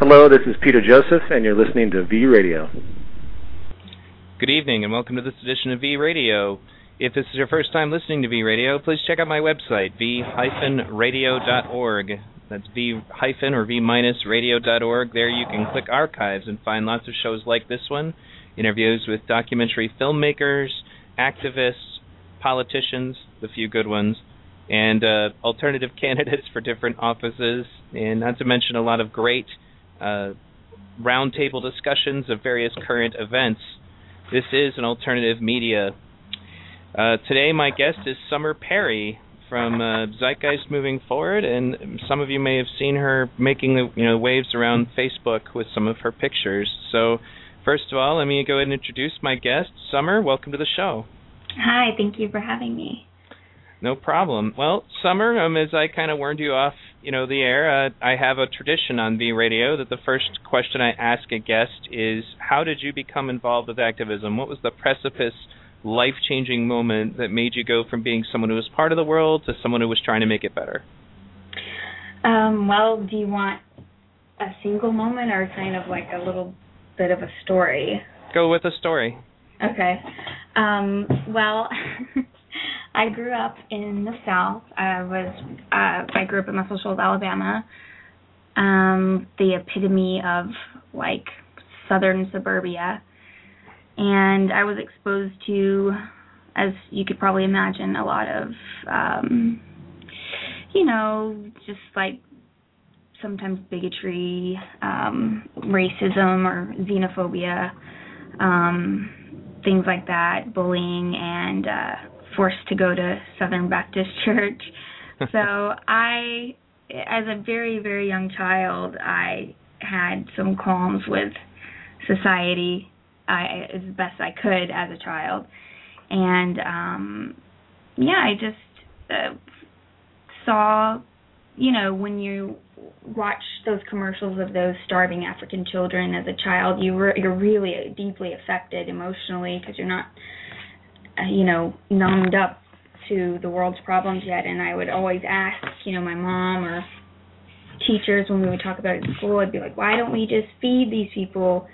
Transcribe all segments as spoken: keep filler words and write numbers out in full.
Hello, this is Peter Joseph, and you're listening to V-Radio. Good evening, and welcome to this edition of V-Radio. If this is your first time listening to V-Radio, please check out my website, v radio dot org. That's v-hyphen or v minus radio dot org. There you can click archives and find lots of shows like this one, interviews with documentary filmmakers, activists, politicians, the few good ones, and uh, alternative candidates for different offices, and not to mention a lot of great uh, roundtable discussions of various current events. This is an alternative media. Uh, today my guest is Summer Perry from uh, Zeitgeist Moving Forward, and some of you may have seen her making the you know waves around Facebook with some of her pictures. So first of all, let me go ahead and introduce my guest. Summer, welcome to the show. Hi, thank you for having me. No problem. Well, Summer, um, as I kind of warned you off, you know, the air, uh, I have a tradition on V-Radio that the first question I ask a guest is, how did you become involved with activism? What was the precipice, life-changing moment that made you go from being someone who was part of the world to someone who was trying to make it better? Um, well, do you want a single moment or kind of like a little bit of a story? Go with a story. Okay. Um, well... I grew up in the South. I was uh, I grew up in Muscle Shoals, Alabama, um, the epitome of like southern suburbia, and I was exposed to, as you could probably imagine, a lot of, um, you know, just like sometimes bigotry, um, racism, or xenophobia, um, things like that, bullying, and. Uh, forced to go to Southern Baptist Church. So I, as a very, very young child, I had some qualms with society I, as best I could as a child. And, um, yeah, I just uh, saw, you know, when you watch those commercials of those starving African children as a child, you re- you're really deeply affected emotionally because you're not... you know, numbed up to the world's problems yet, and I would always ask, you know, my mom or teachers when we would talk about it in school, I'd be like, why don't we just feed these people?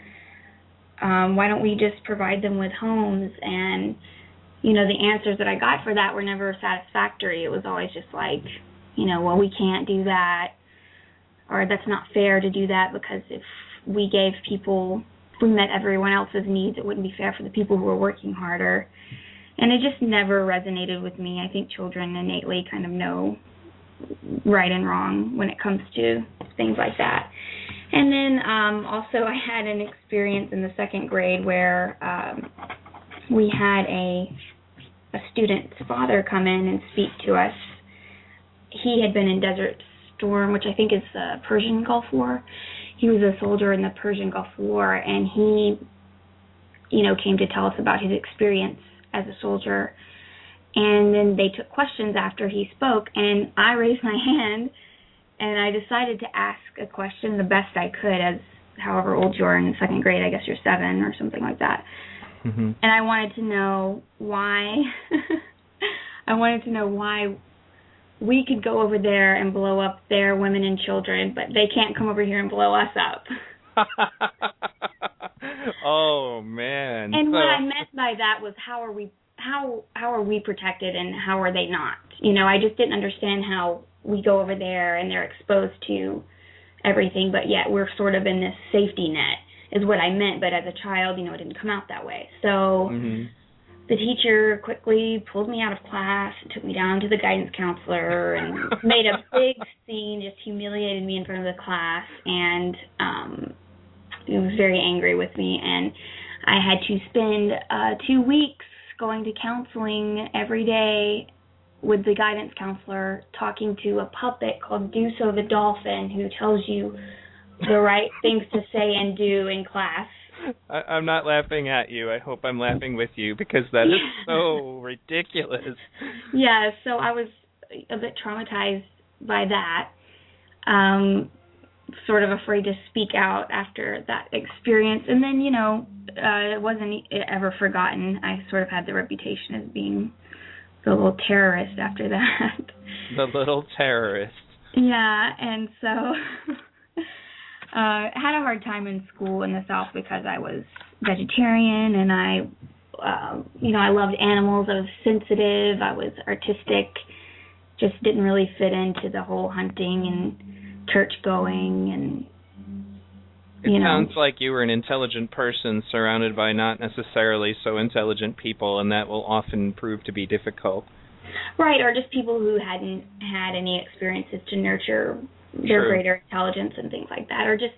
Um, why don't we just provide them with homes? And, you know, the answers that I got for that were never satisfactory. It was always just like, you know, well, we can't do that, or that's not fair to do that because if we gave people, if we met everyone else's needs, it wouldn't be fair for the people who were working harder. And it just never resonated with me. I think children innately kind of know right and wrong when it comes to things like that. And then um, also I had an experience in the second grade where um, we had a, a student's father come in and speak to us. He had been in Desert Storm, which I think is the Persian Gulf War. He was a soldier in the Persian Gulf War, and he, you know, came to tell us about his experience as a soldier, and then they took questions after he spoke, and I raised my hand, and I decided to ask a question the best I could, as however old you are in second grade, I guess you're seven or something like that, mm-hmm. and I wanted to know why, I wanted to know why we could go over there and blow up their women and children, but they can't come over here and blow us up. Oh man! And so. What I meant by that was how are we how how are we protected and how are they not? You know, I just didn't understand how we go over there and they're exposed to everything, but yet we're sort of in this safety net is what I meant. But as a child, you know, it didn't come out that way. So mm-hmm. the teacher quickly pulled me out of class, took me down to the guidance counselor, and made a big scene, just humiliated me in front of the class, and um. He was very angry with me, and I had to spend uh, two weeks going to counseling every day with the guidance counselor, talking to a puppet called Do So the Dolphin, who tells you the right things to say and do in class. I- I'm not laughing at you. I hope I'm laughing with you, because that is so ridiculous. Yeah, so I was a bit traumatized by that. Um... sort of afraid to speak out after that experience. And then, you know, uh, it wasn't ever forgotten. I sort of had the reputation as being the little terrorist after that. The little terrorist. Yeah, and so uh, had a hard time in school in the South because I was vegetarian and I, uh, you know, I loved animals. I was sensitive. I was artistic. Just didn't really fit into the whole hunting and church going and. It you sounds know. like you were an intelligent person surrounded by not necessarily so intelligent people, and that will often prove to be difficult. Right, or just people who hadn't had any experiences to nurture their True. greater intelligence and things like that, or just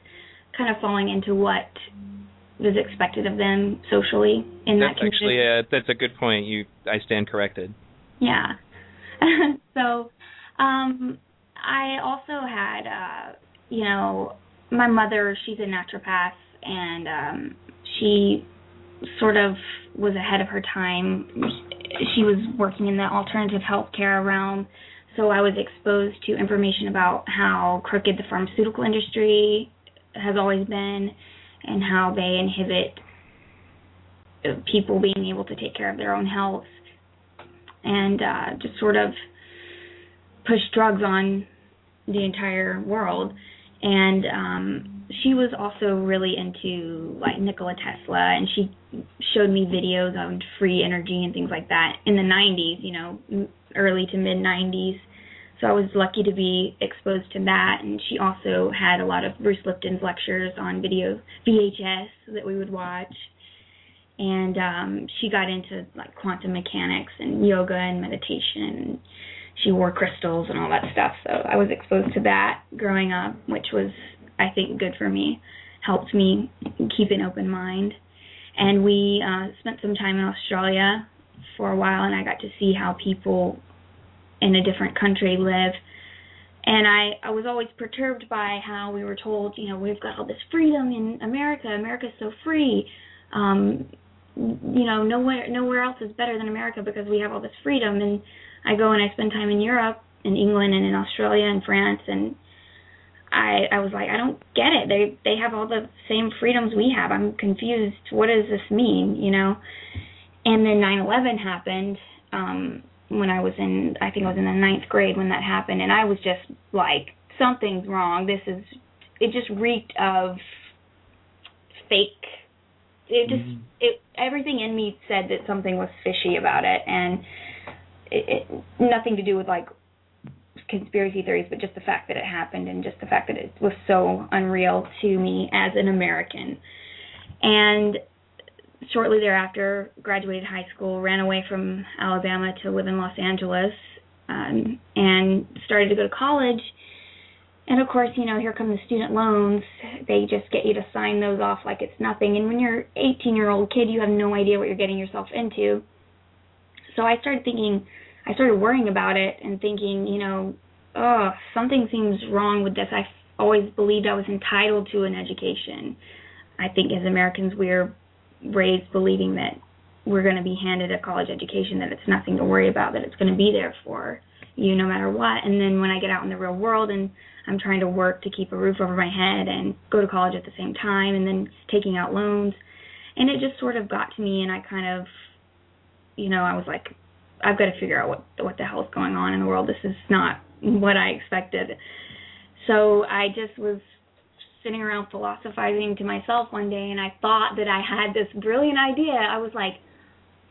kind of falling into what was expected of them socially. In that's that actually a, that's a good point. You, I stand corrected. Yeah. So um, I also had, uh, you know... my mother, she's a naturopath, and um, she sort of was ahead of her time. She was working in the alternative healthcare realm, so I was exposed to information about how crooked the pharmaceutical industry has always been and how they inhibit people being able to take care of their own health and uh, just sort of push drugs on the entire world. And um, she was also really into, like, Nikola Tesla, and she showed me videos on free energy and things like that in the nineties, you know, early to mid-nineties. So I was lucky to be exposed to that. And she also had a lot of Bruce Lipton's lectures on video V H S that we would watch. And um, she got into, like, quantum mechanics and yoga and meditation. She wore crystals and all that stuff, so I was exposed to that growing up, which was, I think, good for me, helped me keep an open mind. And we uh, spent some time in Australia for a while, and I got to see how people in a different country live. And I, I was always perturbed by how we were told, you know, we've got all this freedom in America. America's so free. Um, you know, nowhere, nowhere else is better than America because we have all this freedom. And I go and I spend time in Europe, in England, and in Australia and France, and I I was like, I don't get it. They they have all the same freedoms we have. I'm confused. What does this mean, you know? And then nine eleven happened um, when I was in, I think I was in the ninth grade when that happened, and I was just like, something's wrong. This is, it just reeked of fake. It just, mm-hmm. it everything in me said that something was fishy about it, and It, it, nothing to do with, like, conspiracy theories, but just the fact that it happened and just the fact that it was so unreal to me as an American. And shortly thereafter, graduated high school, ran away from Alabama to live in Los Angeles, um, and started to go to college. And, of course, you know, here come the student loans. They just get you to sign those off like it's nothing. And when you're an eighteen-year-old kid, you have no idea what you're getting yourself into. So I started thinking, I started worrying about it and thinking, you know, oh, something seems wrong with this. I always believed I was entitled to an education. I think as Americans, we're raised believing that we're going to be handed a college education, that it's nothing to worry about, that it's going to be there for you no matter what. And then when I get out in the real world and I'm trying to work to keep a roof over my head and go to college at the same time and then taking out loans. And it just sort of got to me, and I kind of, you know, I was like, I've got to figure out what what the hell is going on in the world. This is not what I expected. So I just was sitting around philosophizing to myself one day, and I thought that I had this brilliant idea. I was like,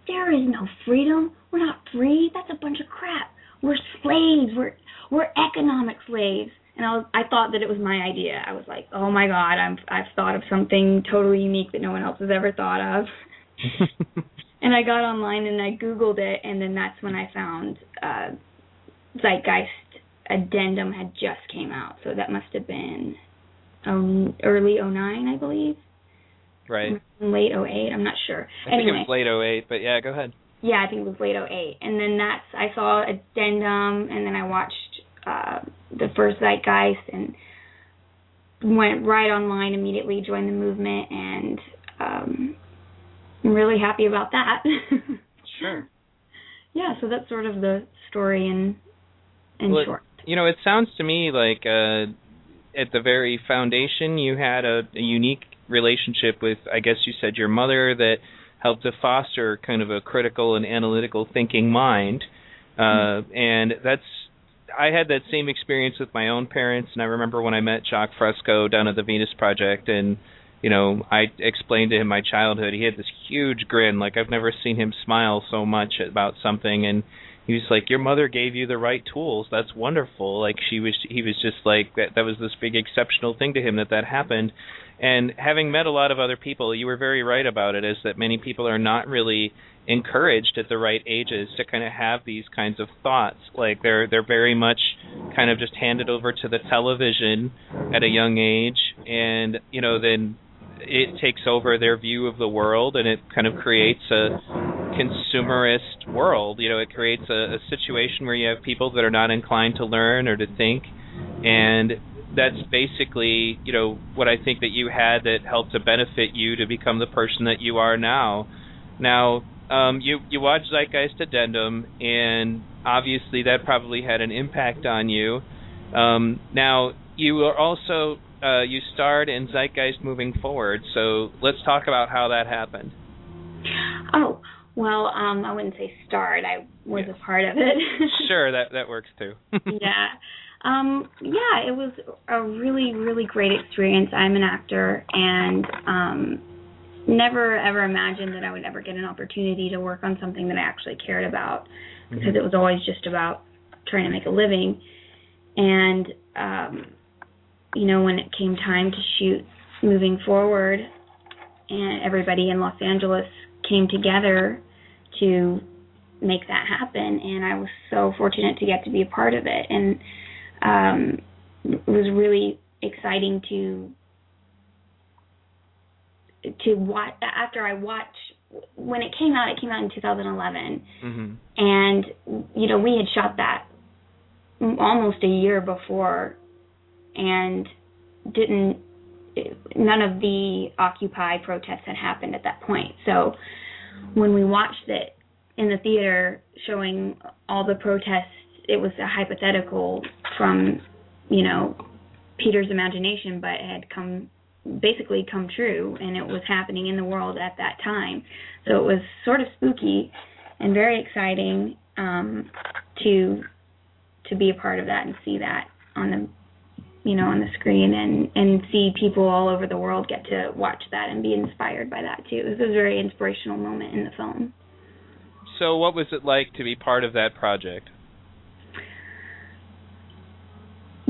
there is no freedom. We're not free. That's a bunch of crap. We're slaves. We're we're economic slaves. And I was, I thought that it was my idea. I was like, oh, my God, I'm, I've thought of something totally unique that no one else has ever thought of. And I got online and I Googled it, and then that's when I found uh, Zeitgeist Addendum had just came out. So that must have been um, early oh nine, I believe. Right. Late oh eight, I'm not sure. I anyway, think it was late oh eight, but yeah, go ahead. Yeah, I think it was late oh eight. And then that's, I saw Addendum, and then I watched uh, the first Zeitgeist and went right online immediately, joined the movement, and... Um, I'm really happy about that. Sure. Yeah, so that's sort of the story in in well, short. You know, it sounds to me like uh, at the very foundation you had a, a unique relationship with, I guess you said, your mother that helped to foster kind of a critical and analytical thinking mind. Uh, mm-hmm. And that's I had that same experience with my own parents, and I remember when I met Jacques Fresco down at the Venus Project, and you know, I explained to him my childhood. He had this huge grin, like I've never seen him smile so much about something. And he was like, "Your mother gave you the right tools. That's wonderful." Like she was, he was just like that. That was this big exceptional thing to him that that happened. And having met a lot of other people, you were very right about it, is that many people are not really encouraged at the right ages to kind of have these kinds of thoughts. Like they're they're very much kind of just handed over to the television at a young age, and you know, then it takes over their view of the world, and it kind of creates a consumerist world. You know, it creates a, a situation where you have people that are not inclined to learn or to think, and that's basically, you know, what I think that you had that helped to benefit you to become the person that you are now. Now, um, you, you watched Zeitgeist Addendum, and obviously that probably had an impact on you. Um, now, you are also, uh, you starred in Zeitgeist Moving Forward, so let's talk about how that happened. Oh, well, um, I wouldn't say starred. I was yeah. a part of it. Sure, that, that works too. Yeah. Um, yeah, it was a really, really great experience. I'm an actor, and um, never, ever imagined that I would ever get an opportunity to work on something that I actually cared about, mm-hmm. because it was always just about trying to make a living. And, um, you know, when it came time to shoot Moving Forward, and everybody in Los Angeles came together to make that happen, and I was so fortunate to get to be a part of it. And Um, it was really exciting to to watch. After I watched, when it came out, it came out in two thousand eleven, mm-hmm. and you know, we had shot that almost a year before, and didn't. None of the Occupy protests had happened at that point. So when we watched it in the theater, showing all the protests, it was a hypothetical from, you know, Peter's imagination, but it had come, basically come true, and it was happening in the world at that time. So it was sort of spooky and very exciting um, to to be a part of that and see that on the, you know, on the screen, and, and see people all over the world get to watch that and be inspired by that too. It was a very inspirational moment in the film. So what was it like to be part of that project?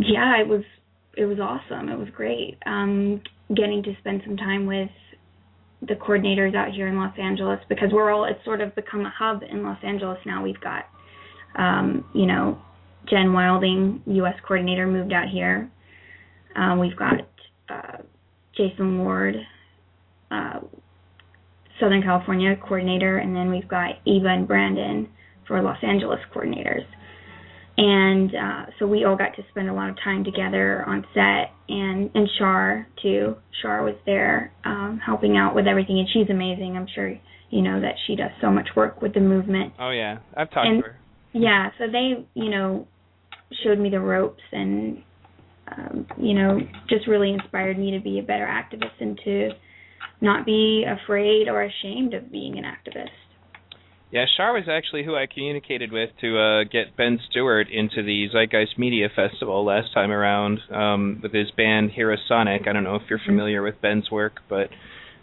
Yeah, it was it was awesome. It was great. Um, getting to spend some time with the coordinators out here in Los Angeles, because we're all, it's sort of become a hub in Los Angeles now. We've got, um, you know, Jen Wilding, U S coordinator, moved out here. Um, we've got uh, Jason Ward, uh, Southern California coordinator, and then we've got Eva and Brandon for Los Angeles coordinators. And uh, so we all got to spend a lot of time together on set, and, and Shar, too. Shar was there um, helping out with everything, and she's amazing. I'm sure you know that she does so much work with the movement. Oh, yeah. I've talked and, to her. Yeah, so they, you know, showed me the ropes and, um, you know, just really inspired me to be a better activist and to not be afraid or ashamed of being an activist. Yeah, Shar was actually who I communicated with to uh, get Ben Stewart into the Zeitgeist Media Festival last time around um, with his band Herasonic. I don't know if you're familiar with Ben's work, but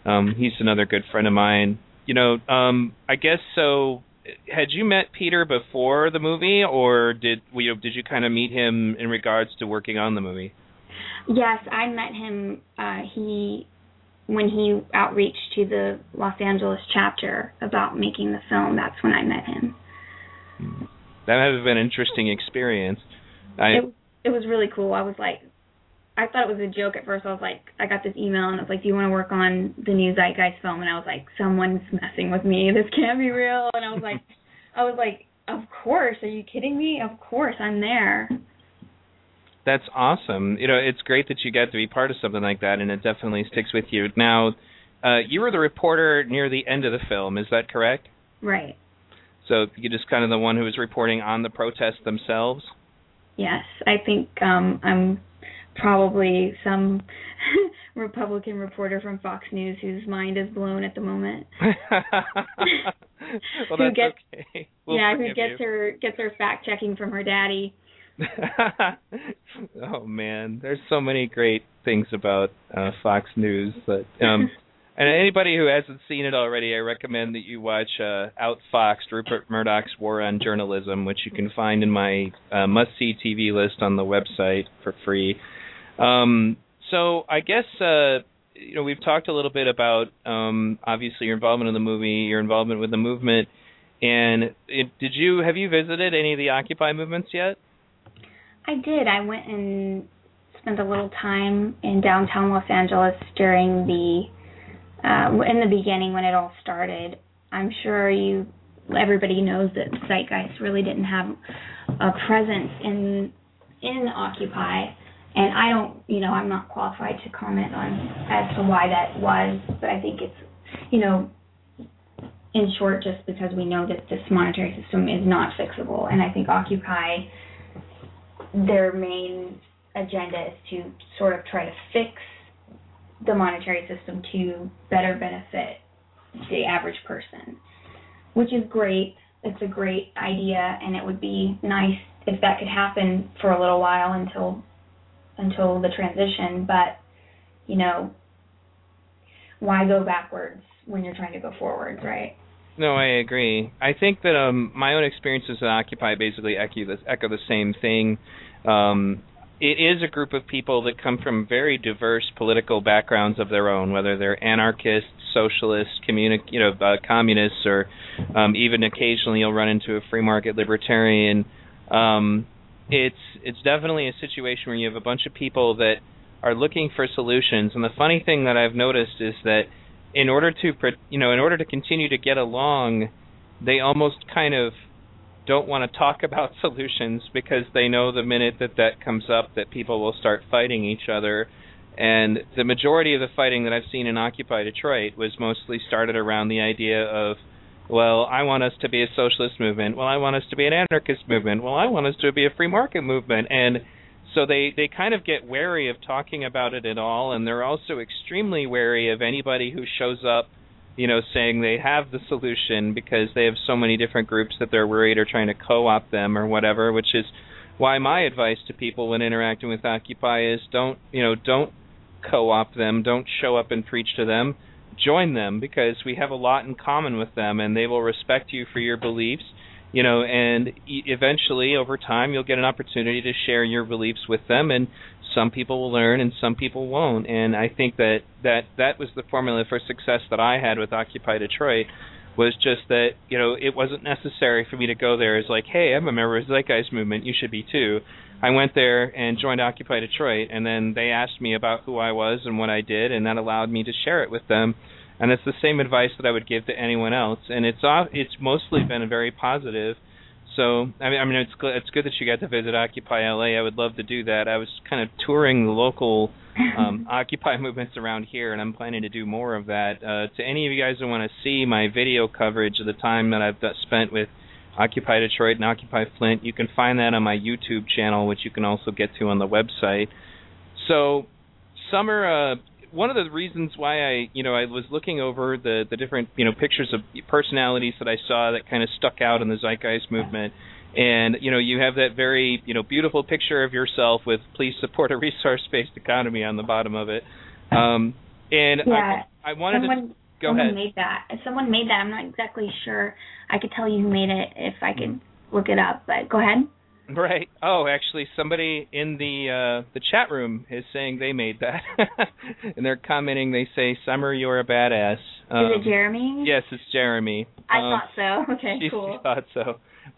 um, he's another good friend of mine. You know, um, I guess so. Had you met Peter before the movie, or did you know, did you kind of meet him in regards to working on the movie? Yes, I met him. Uh, he. When he outreached to the Los Angeles chapter about making the film, that's when I met him. That has been an interesting experience. I, it, it was really cool. I was like, I thought it was a joke at first. I was like, I got this email, and I was like, do you want to work on the new Zeitgeist film? And I was like, someone's messing with me. This can't be real. And I was like, I was like, of course. Are you kidding me? Of course, I'm there. That's awesome. You know, it's great that you got to be part of something like that, and it definitely sticks with you. Now, uh, you were the reporter near the end of the film. Is that correct? Right. So you're just kind of the one who was reporting on the protests themselves? Yes. I think um, I'm probably some Republican reporter from Fox News whose mind is blown at the moment. Well, that's who gets, okay. We'll yeah, who gets you. her gets her fact checking from her daddy. Oh man, there's so many great things about uh, Fox News. But, um, and anybody who hasn't seen it already, I recommend that you watch uh, Outfoxed, Rupert Murdoch's War on Journalism, which you can find in my uh, must-see T V list on the website for free. Um, so I guess uh, you know we've talked a little bit about um, obviously your involvement in the movie, your involvement with the movement, and it, did you have you visited any of the Occupy movements yet? I did. I went and spent a little time in downtown Los Angeles during the, uh, in the beginning when it all started. I'm sure you, everybody knows that Zeitgeist really didn't have a presence in, in Occupy, and I don't, you know, I'm not qualified to comment on as to why that was, but I think it's, you know, in short, just because we know that this monetary system is not fixable, and I think Occupy, their main agenda is to sort of try to fix the monetary system to better benefit the average person, which is great. It's a great idea, and it would be nice if that could happen for a little while until until the transition. But, you know, why go backwards when you're trying to go forwards, right? No, I agree. I think that um, my own experiences at Occupy basically echo the, echo the same thing. Um, it is a group of people that come from very diverse political backgrounds of their own, whether they're anarchists, socialists, communi- you know, uh, communists, or um, even occasionally you'll run into a free market libertarian. Um, it's it's definitely a situation where you have a bunch of people that are looking for solutions. And the funny thing that I've noticed is that in order to, you know, in order to continue to get along, they almost kind of don't want to talk about solutions because they know the minute that that comes up that people will start fighting each other. And the majority of the fighting that I've seen in Occupy Detroit was mostly started around the idea of, well, I want us to be a socialist movement. Well, I want us to be an anarchist movement. Well, I want us to be a free market movement. And so they, they kind of get wary of talking about it at all, and they're also extremely wary of anybody who shows up, you know, saying they have the solution, because they have so many different groups that they're worried are trying to co-opt them or whatever, which is why my advice to people when interacting with Occupy is don't, you know, don't co-opt them, don't show up and preach to them, join them, because we have a lot in common with them, and they will respect you for your beliefs. You know, and eventually, over time, you'll get an opportunity to share your beliefs with them, and some people will learn and some people won't. And I think that that, that was the formula for success that I had with Occupy Detroit, was just that, you know, it wasn't necessary for me to go there as like, hey, I'm a member of the Zeitgeist Movement, you should be too. I went there and joined Occupy Detroit, and then they asked me about who I was and what I did, and that allowed me to share it with them. And it's the same advice that I would give to anyone else, and it's it's mostly been very positive. So I mean, I mean, it's it's good that you got to visit Occupy L A. I would love to do that. I was kind of touring the local um, Occupy movements around here, and I'm planning to do more of that. Uh, to any of you guys who want to see my video coverage of the time that I've spent with Occupy Detroit and Occupy Flint, you can find that on my YouTube channel, which you can also get to on the website. So, Summer. Uh, One of the reasons why I, you know, I was looking over the, the different, you know, pictures of personalities that I saw that kind of stuck out in the Zeitgeist movement, and, you know, you have that very, you know, beautiful picture of yourself with "Please support a resource-based economy" on the bottom of it. Um, and yeah. I, I wanted someone, to go someone ahead. Made that. If someone made that. I'm not exactly sure. I could tell you who made it if I could look it up. But go ahead. Right. Oh, actually, somebody in the uh, the chat room is saying they made that, and they're commenting. They say, "Summer, you're a badass." Um, is it Jeremy? Yes, it's Jeremy. I um, thought so. Okay, she, cool. She thought so.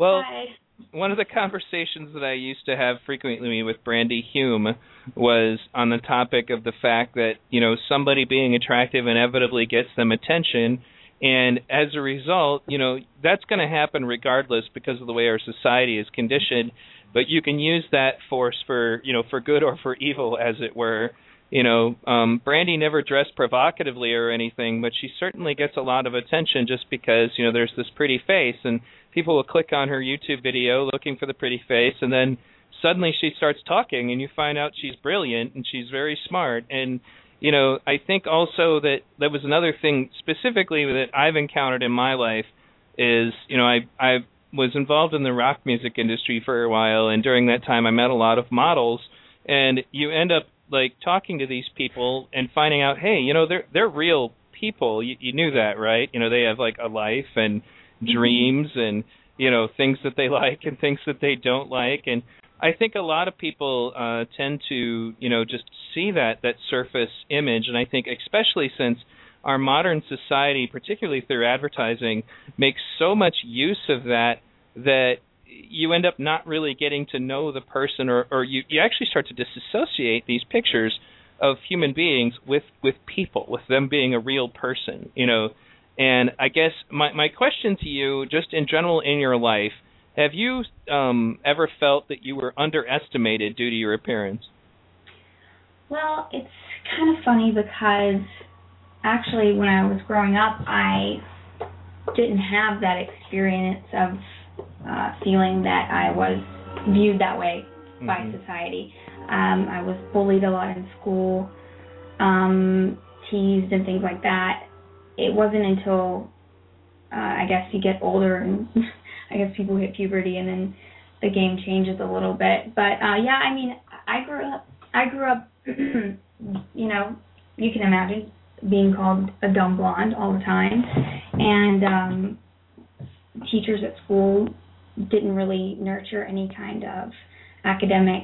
Well, Hi. One of the conversations that I used to have frequently with Brandy Hume was on the topic of the fact that, you know, somebody being attractive inevitably gets them attention. And as a result, you know, that's going to happen regardless because of the way our society is conditioned. But you can use that force for, you know, for good or for evil, as it were. You know, um, Brandy never dressed provocatively or anything, but she certainly gets a lot of attention just because, you know, there's this pretty face. And people will click on her YouTube video looking for the pretty face. And then suddenly she starts talking and you find out she's brilliant and she's very smart. And you know, I think also that that was another thing specifically that I've encountered in my life is, you know, I, I was involved in the rock music industry for a while, and during that time I met a lot of models, and you end up like talking to these people and finding out, hey, you know, they're they're real people. You, you knew that, right? You know, they have like a life and dreams and, you know, things that they like and things that they don't like. And I think a lot of people uh, tend to, you know, just see that that surface image. And I think especially since our modern society, particularly through advertising, makes so much use of that, that you end up not really getting to know the person, or, or you, you actually start to disassociate these pictures of human beings with, with people, with them being a real person, you know. And I guess my, my question to you, just in general in your life, have you um, ever felt that you were underestimated due to your appearance? Well, it's kind of funny because actually when I was growing up, I didn't have that experience of uh, feeling that I was viewed that way mm-hmm. by society. Um, I was bullied a lot in school, um, teased and things like that. It wasn't until, uh, I guess, you get older and I guess people hit puberty and then the game changes a little bit. But, uh, yeah, I mean, I grew up, I grew up, you know, you can imagine being called a dumb blonde all the time. And um, teachers at school didn't really nurture any kind of academic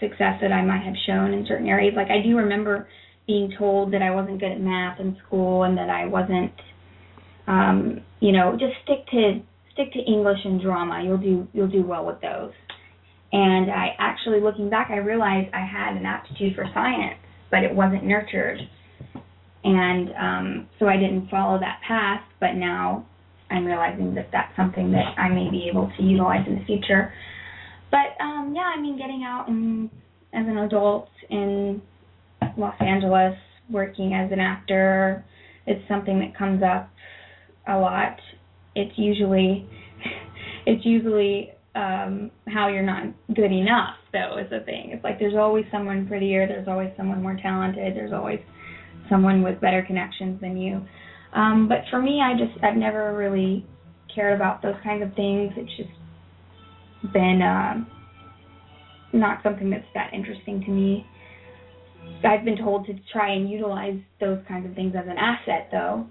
success that I might have shown in certain areas. Like, I do remember being told that I wasn't good at math in school and that I wasn't, um, you know, just stick to stick to English and drama. You'll do you'll do well with those. And I actually, looking back, I realized I had an aptitude for science, but it wasn't nurtured. And um, so I didn't follow that path. But now I'm realizing that that's something that I may be able to utilize in the future. But um, yeah, I mean, getting out and as an adult and Los Angeles, working as an actor, it's something that comes up a lot. It's usually, it's usually um, how you're not good enough, though, is the thing. It's like there's always someone prettier, there's always someone more talented, there's always someone with better connections than you. Um, but for me, I just, I've never really cared about those kinds of things. It's just been uh, not something that's that interesting to me. I've been told to try and utilize those kinds of things as an asset, though,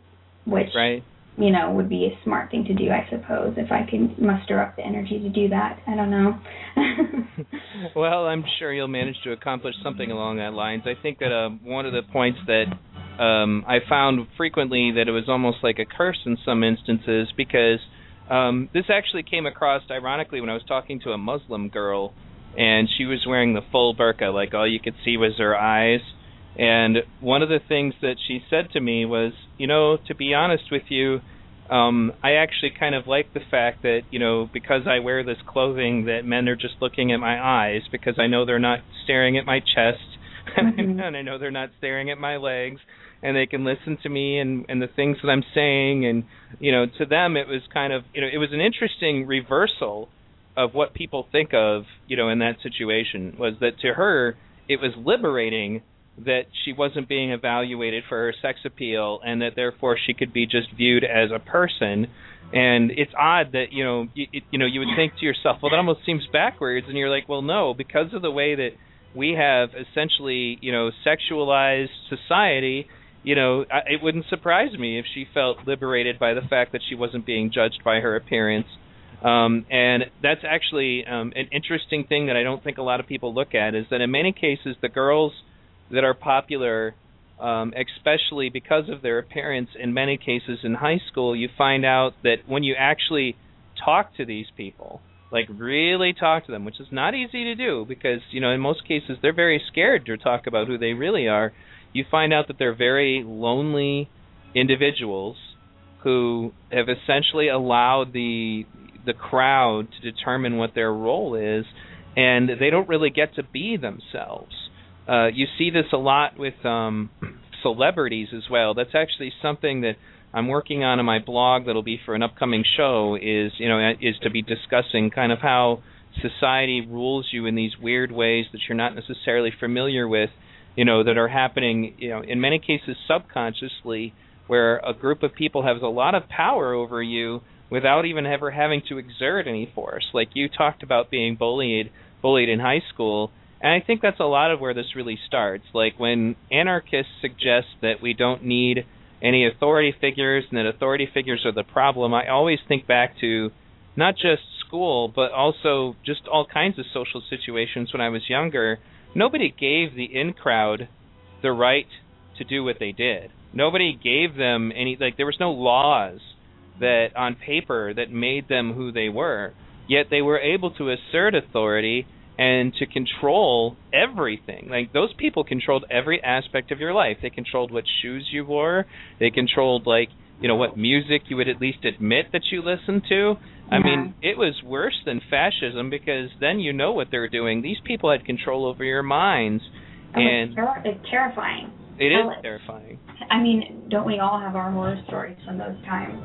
which, right. you know, would be a smart thing to do, I suppose, if I can muster up the energy to do that. I don't know. Well, I'm sure you'll manage to accomplish something along that lines. I think that uh, one of the points that um, I found frequently that it was almost like a curse in some instances, because um, this actually came across, ironically, when I was talking to a Muslim girl, and she was wearing the full burqa, like all you could see was her eyes. And one of the things that she said to me was, you know, to be honest with you, um, I actually kind of like the fact that, you know, because I wear this clothing that men are just looking at my eyes, because I know they're not staring at my chest, mm-hmm. and I know they're not staring at my legs, and they can listen to me and, and the things that I'm saying. And, you know, to them it was kind of, you know, it was an interesting reversal of what people think of, you know, in that situation, was that to her it was liberating that she wasn't being evaluated for her sex appeal, and that therefore she could be just viewed as a person. And it's odd that, you know, you, you know, you would think to yourself, well, that almost seems backwards. And you're like, well, no, because of the way that we have essentially, you know, sexualized society, you know, it wouldn't surprise me if she felt liberated by the fact that she wasn't being judged by her appearance. Um, and that's actually um, an interesting thing that I don't think a lot of people look at, is that in many cases the girls that are popular, um, especially because of their appearance, in many cases in high school, you find out that when you actually talk to these people, like really talk to them, which is not easy to do because, you know, in most cases they're very scared to talk about who they really are, you find out that they're very lonely individuals who have essentially allowed the the crowd to determine what their role is, and they don't really get to be themselves. Uh, you see this a lot with um, celebrities as well. That's actually something that I'm working on in my blog that'll be for an upcoming show, is, you know, is to be discussing kind of how society rules you in these weird ways that you're not necessarily familiar with, you know, that are happening, you know, in many cases subconsciously, where a group of people has a lot of power over you, without even ever having to exert any force. Like, you talked about being bullied, bullied in high school, and I think that's a lot of where this really starts. Like, when anarchists suggest that we don't need any authority figures and that authority figures are the problem, I always think back to not just school, but also just all kinds of social situations when I was younger. Nobody gave the in-crowd the right to do what they did. Nobody gave them any, like, there was no laws that on paper that made them who they were, yet they were able to assert authority and to control everything. Like, those people controlled every aspect of your life. They controlled what shoes you wore. They controlled, like, you know, what music you would at least admit that you listened to. Yeah. I mean, it was worse than fascism, because then you know what they're doing. These people had control over your minds. Oh, and it's, ter- it's terrifying. It Tell is it. terrifying. I mean, don't we all have our horror stories from those times?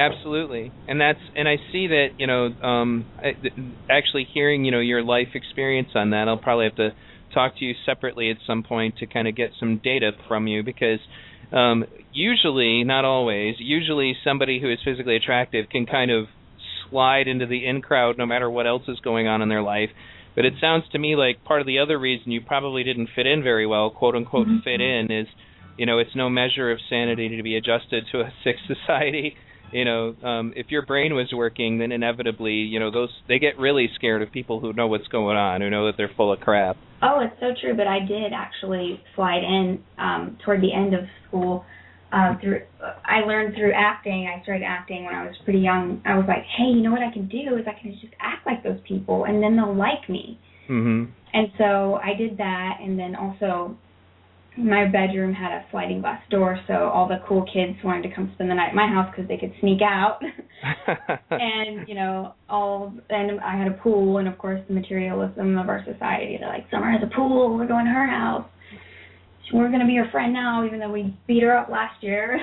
Absolutely, and that's and I see that, you know, um, I, th- actually hearing, you know, your life experience on that, I'll probably have to talk to you separately at some point to kind of get some data from you, because um, usually, not always, usually somebody who is physically attractive can kind of slide into the in crowd no matter what else is going on in their life. But it sounds to me like part of the other reason you probably didn't fit in very well, quote unquote, mm-hmm. fit in is, you know, it's no measure of sanity to be adjusted to a sick society. You know, um, if your brain was working, then inevitably, you know, those they get really scared of people who know what's going on, who know that they're full of crap. Oh, it's so true. But I did actually slide in um, toward the end of school. Uh, through I learned through acting. I started acting when I was pretty young. I was like, hey, you know what I can do is I can just act like those people, and then they'll like me. Mm-hmm. And so I did that, and then also my bedroom had a sliding glass door, so all the cool kids wanted to come spend the night at my house because they could sneak out. And, you know, all and I had a pool, and, of course, the materialism of our society. They're like, Summer has a pool. We're going to her house. We're going to be her friend now, even though we beat her up last year.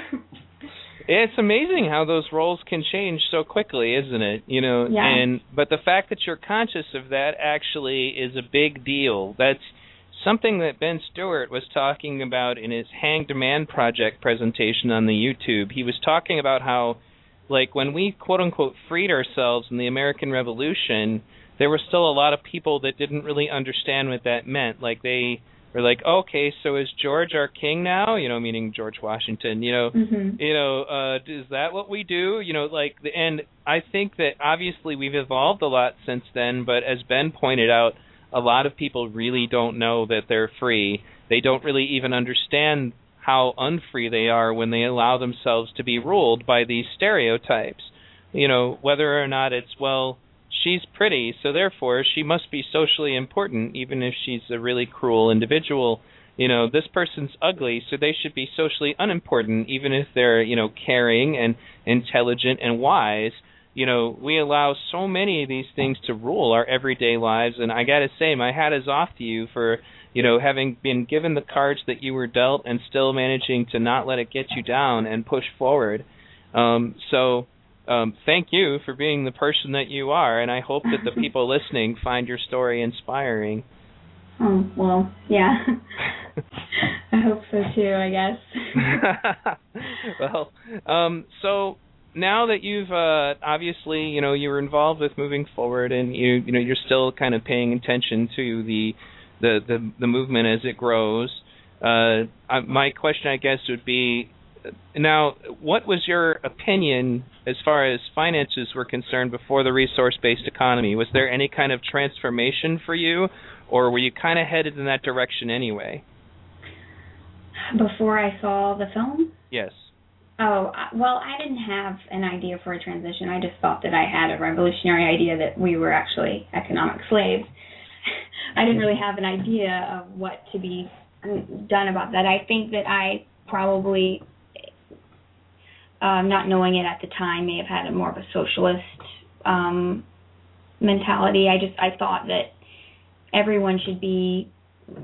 It's amazing how those roles can change so quickly, isn't it? You know, yeah. and but the fact that you're conscious of that actually is a big deal. That's something that Ben Stewart was talking about in his Hanged Man Project presentation on the YouTube. He was talking about how, like, when we, quote-unquote, freed ourselves in the American Revolution, there were still a lot of people that didn't really understand what that meant. Like, they were like, okay, so is George our king now? You know, meaning George Washington, you know. Mm-hmm. You know, uh, is that what we do? You know, like, and I think that, obviously, we've evolved a lot since then, but as Ben pointed out, a lot of people really don't know that they're free. They don't really even understand how unfree they are when they allow themselves to be ruled by these stereotypes. You know, whether or not it's, well, she's pretty, so therefore she must be socially important, even if she's a really cruel individual. You know, this person's ugly, so they should be socially unimportant, even if they're, you know, caring and intelligent and wise. You know, we allow so many of these things to rule our everyday lives, and I got to say, my hat is off to you for, you know, having been given the cards that you were dealt and still managing to not let it get you down and push forward. Um, so um, thank you for being the person that you are, and I hope that the people listening find your story inspiring. Oh, well, yeah. I hope so, too, I guess. Well, um, so... now that you've uh, obviously, you know, you were involved with Moving Forward, and you, you know, you're still kind of paying attention to the, the, the, the movement as it grows. Uh, I, my question, I guess, would be: now, what was your opinion as far as finances were concerned before the resource-based economy? Was there any kind of transformation for you, or were you kind of headed in that direction anyway? Before I saw the film? Yes. Oh, well, I didn't have an idea for a transition. I just thought that I had a revolutionary idea that we were actually economic slaves. I didn't really have an idea of what to be done about that. I think that I probably, uh, not knowing it at the time, may have had a more of a socialist um, mentality. I just I thought that everyone should be,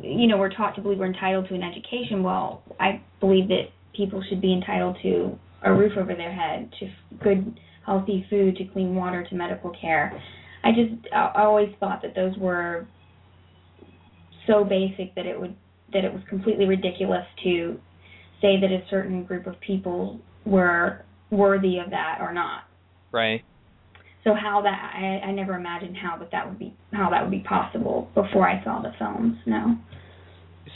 you know, we're taught to believe we're entitled to an education. Well, I believe that people should be entitled to a roof over their head, to good, healthy food, to clean water, to medical care. I just I always thought that those were so basic that it would that it was completely ridiculous to say that a certain group of people were worthy of that or not. Right. So how that I, I never imagined how that, that would be how that would be possible before I saw the films. No.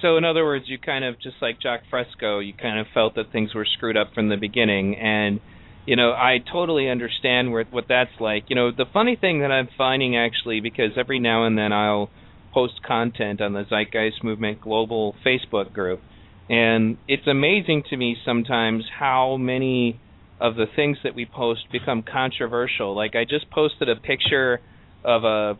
So in other words, you kind of just like Jacques Fresco, you kind of felt that things were screwed up from the beginning, and you know I totally understand where, what that's like. You know, the funny thing that I'm finding actually, because every now and then I'll post content on the Zeitgeist Movement Global Facebook group, and it's amazing to me sometimes how many of the things that we post become controversial. Like I just posted a picture of a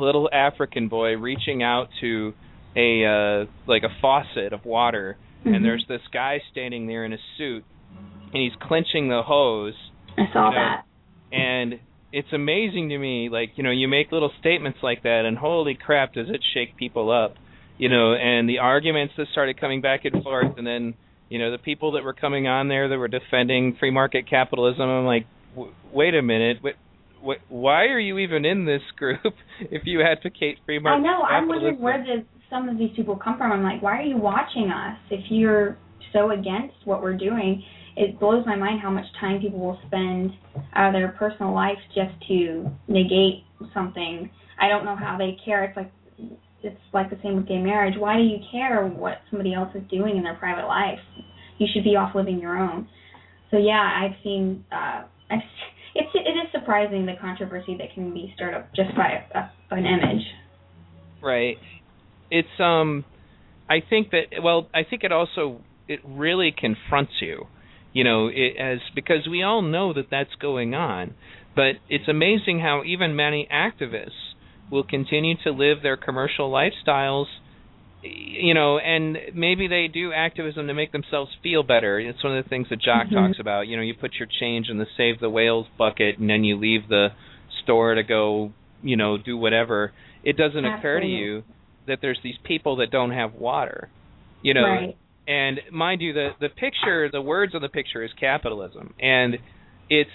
little African boy reaching out to a uh, like a faucet of water, mm-hmm. and there's this guy standing there in a suit, and he's clenching the hose. I saw you know, that. And it's amazing to me, like, you know, you make little statements like that, and holy crap, does it shake people up, you know, and the arguments that started coming back and forth, and then you know, the people that were coming on there that were defending free market capitalism, I'm like, w- wait a minute, wait, wait, why are you even in this group if you advocate free market capitalism? I know, I'm wondering where did some of these people come from. I'm like, why are you watching us if you're so against what we're doing? It blows my mind how much time people will spend out of their personal life just to negate something. I don't know how they care. It's like, it's like the same with gay marriage. Why do you care what somebody else is doing in their private life? You should be off living your own. So yeah, I've seen. Uh, I've, it's it is surprising the controversy that can be stirred up just by a, a, an image. Right. It's um, I think that well, I think it also it really confronts you, you know, it, as because we all know that that's going on, but it's amazing how even many activists will continue to live their commercial lifestyles, you know, and maybe they do activism to make themselves feel better. It's one of the things that Jock mm-hmm. talks about. You know, you put your change in the Save the Whales bucket, and then you leave the store to go, you know, do whatever. It doesn't Absolutely. Occur to you that there's these people that don't have water, you know. Right. And mind you, the, the picture, the words on the picture is capitalism. And it's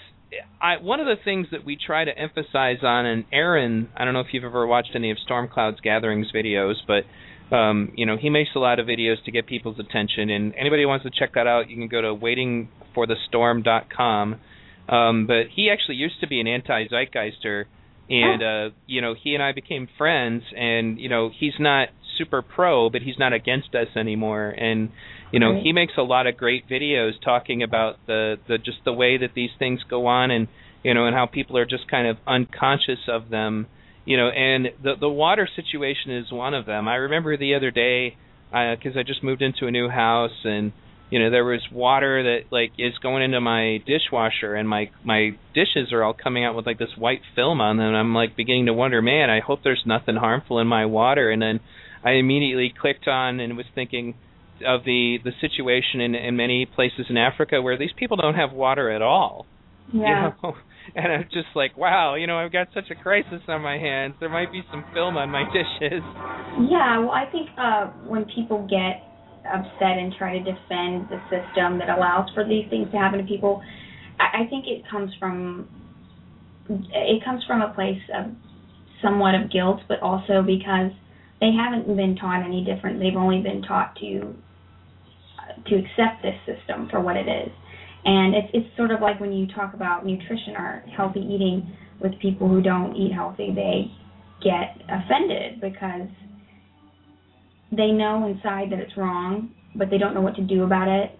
I, one of the things that we try to emphasize on, and Aaron, I don't know if you've ever watched any of Stormcloud's Gatherings videos, but, um, you know, he makes a lot of videos to get people's attention, and anybody who wants to check that out, you can go to waiting for the storm dot com. Um, but he actually used to be an anti-Zeitgeister, and, oh. uh, you know, he and I became friends, and, you know, he's not super pro, but he's not against us anymore, and you know, right. he makes a lot of great videos talking about the, the just the way that these things go on, and you know, and how people are just kind of unconscious of them, you know, and the the water situation is one of them. I remember the other day, because uh, I just moved into a new house, and you know, there was water that like is going into my dishwasher, and my my dishes are all coming out with like this white film on them, and I'm like beginning to wonder, man, I hope there's nothing harmful in my water, and then I immediately clicked on and was thinking of the, the situation in, in many places in Africa where these people don't have water at all. Yeah. You know? And I'm just like, wow, you know, I've got such a crisis on my hands. There might be some film on my dishes. Yeah, well, I think uh, when people get upset and try to defend the system that allows for these things to happen to people, I, I think it comes from it comes from a place of somewhat of guilt, but also because they haven't been taught any different. They've only been taught to uh, to accept this system for what it is. And it's it's sort of like when you talk about nutrition or healthy eating with people who don't eat healthy, they get offended because they know inside that it's wrong, but they don't know what to do about it.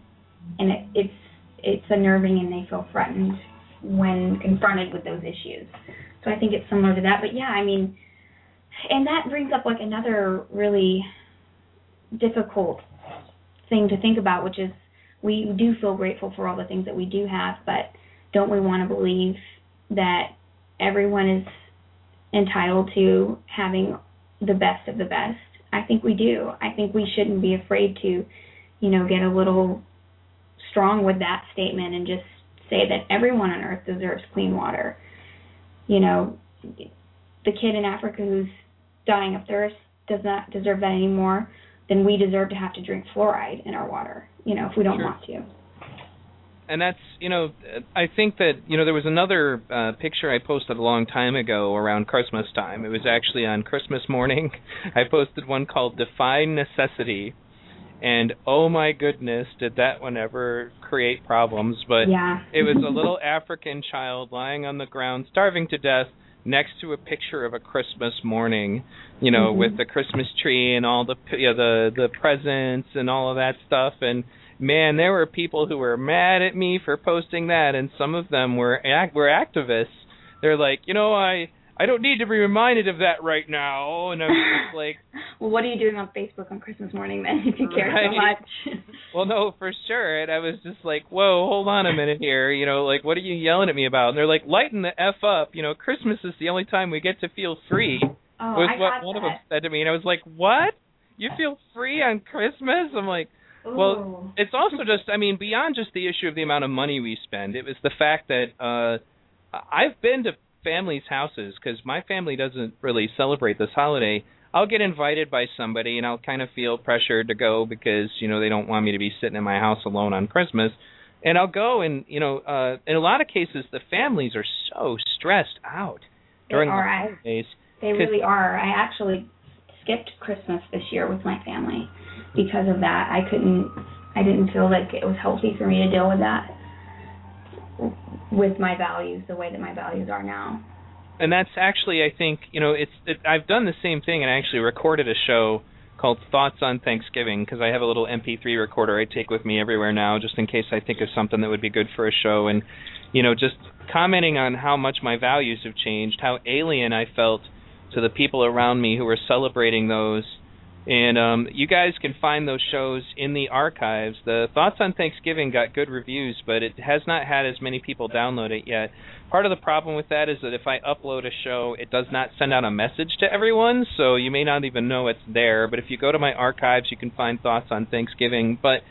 And it, it's it's unnerving, and they feel threatened when confronted with those issues. So I think it's similar to that. But, yeah, I mean, and that brings up like another really difficult thing to think about, which is we do feel grateful for all the things that we do have, but don't we want to believe that everyone is entitled to having the best of the best? I think we do. I think we shouldn't be afraid to, you know, get a little strong with that statement and just say that everyone on earth deserves clean water. You know, the kid in Africa who's dying of thirst does not deserve that anymore, then we deserve to have to drink fluoride in our water, you know, if we don't sure. want to. And that's, you know, I think that, you know, there was another uh, picture I posted a long time ago around Christmas time. It was actually on Christmas morning. I posted one called Defy Necessity. And oh my goodness, did that one ever create problems. But yeah. It was a little African child lying on the ground, starving to death, next to a picture of a Christmas morning, you know, mm-hmm. with the Christmas tree and all the, you know, the the presents and all of that stuff. And man, there were people who were mad at me for posting that, and some of them were were activists. They're like, you know, I I don't need to be reminded of that right now. And I was just like, well, what are you doing on Facebook on Christmas morning then if you care right? so much? Well, no, for sure. And I was just like, whoa, hold on a minute here. You know, like, what are you yelling at me about? And they're like, lighten the F up. You know, Christmas is the only time we get to feel free. Oh, was I what one that. of them said to me. And I was like, what? You feel free on Christmas? I'm like, well, it's also just, I mean, beyond just the issue of the amount of money we spend, it was the fact that uh, I've been to families' houses, because my family doesn't really celebrate this holiday. I'll get invited by somebody, and I'll kind of feel pressured to go because, you know, they don't want me to be sitting in my house alone on Christmas. And I'll go, and, you know, uh, in a lot of cases, the families are so stressed out during the holidays. They really are. I actually skipped Christmas this year with my family. Because of that, I couldn't, I didn't feel like it was healthy for me to deal with that, with my values, the way that my values are now. And that's actually, I think, you know, it's, it, I've done the same thing, and I actually recorded a show called Thoughts on Thanksgiving, because I have a little M P three recorder I take with me everywhere now, just in case I think of something that would be good for a show, and, you know, just commenting on how much my values have changed, how alien I felt to the people around me who were celebrating those. And um, you guys can find those shows in the archives. The Thoughts on Thanksgiving got good reviews, but it has not had as many people download it yet. Part of the problem with that is that if I upload a show, it does not send out a message to everyone, so you may not even know it's there. But if you go to my archives, you can find Thoughts on Thanksgiving. But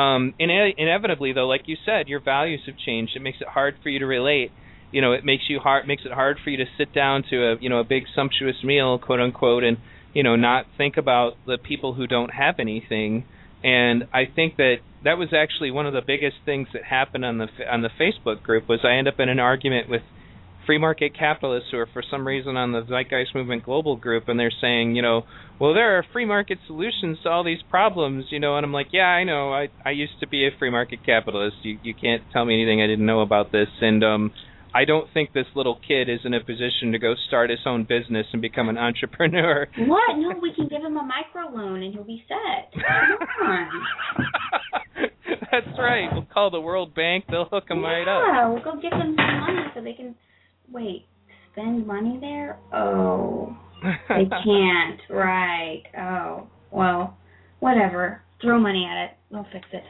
um, ine- inevitably, though, like you said, your values have changed. It makes it hard for you to relate. You know, it makes you hard, makes it hard for you to sit down to a, you know, a big sumptuous meal, quote unquote, and you know, not think about the people who don't have anything. And I think that that was actually one of the biggest things that happened on the on the Facebook group was I end up in an argument with free market capitalists who are for some reason on the Zeitgeist Movement Global group, and they're saying, you know, well, there are free market solutions to all these problems, you know, and I'm like, yeah, I know, I, I used to be a free market capitalist. You you can't tell me anything I didn't know about this. And um I don't think this little kid is in a position to go start his own business and become an entrepreneur. What? No, we can give him a microloan and he'll be set. Come on. That's right. We'll call the World Bank. They'll hook him yeah, right up. Yeah, we'll go give them some money so they can, wait, spend money there? Oh, they can't. Right. Oh, well, whatever. Throw money at it. They'll fix it.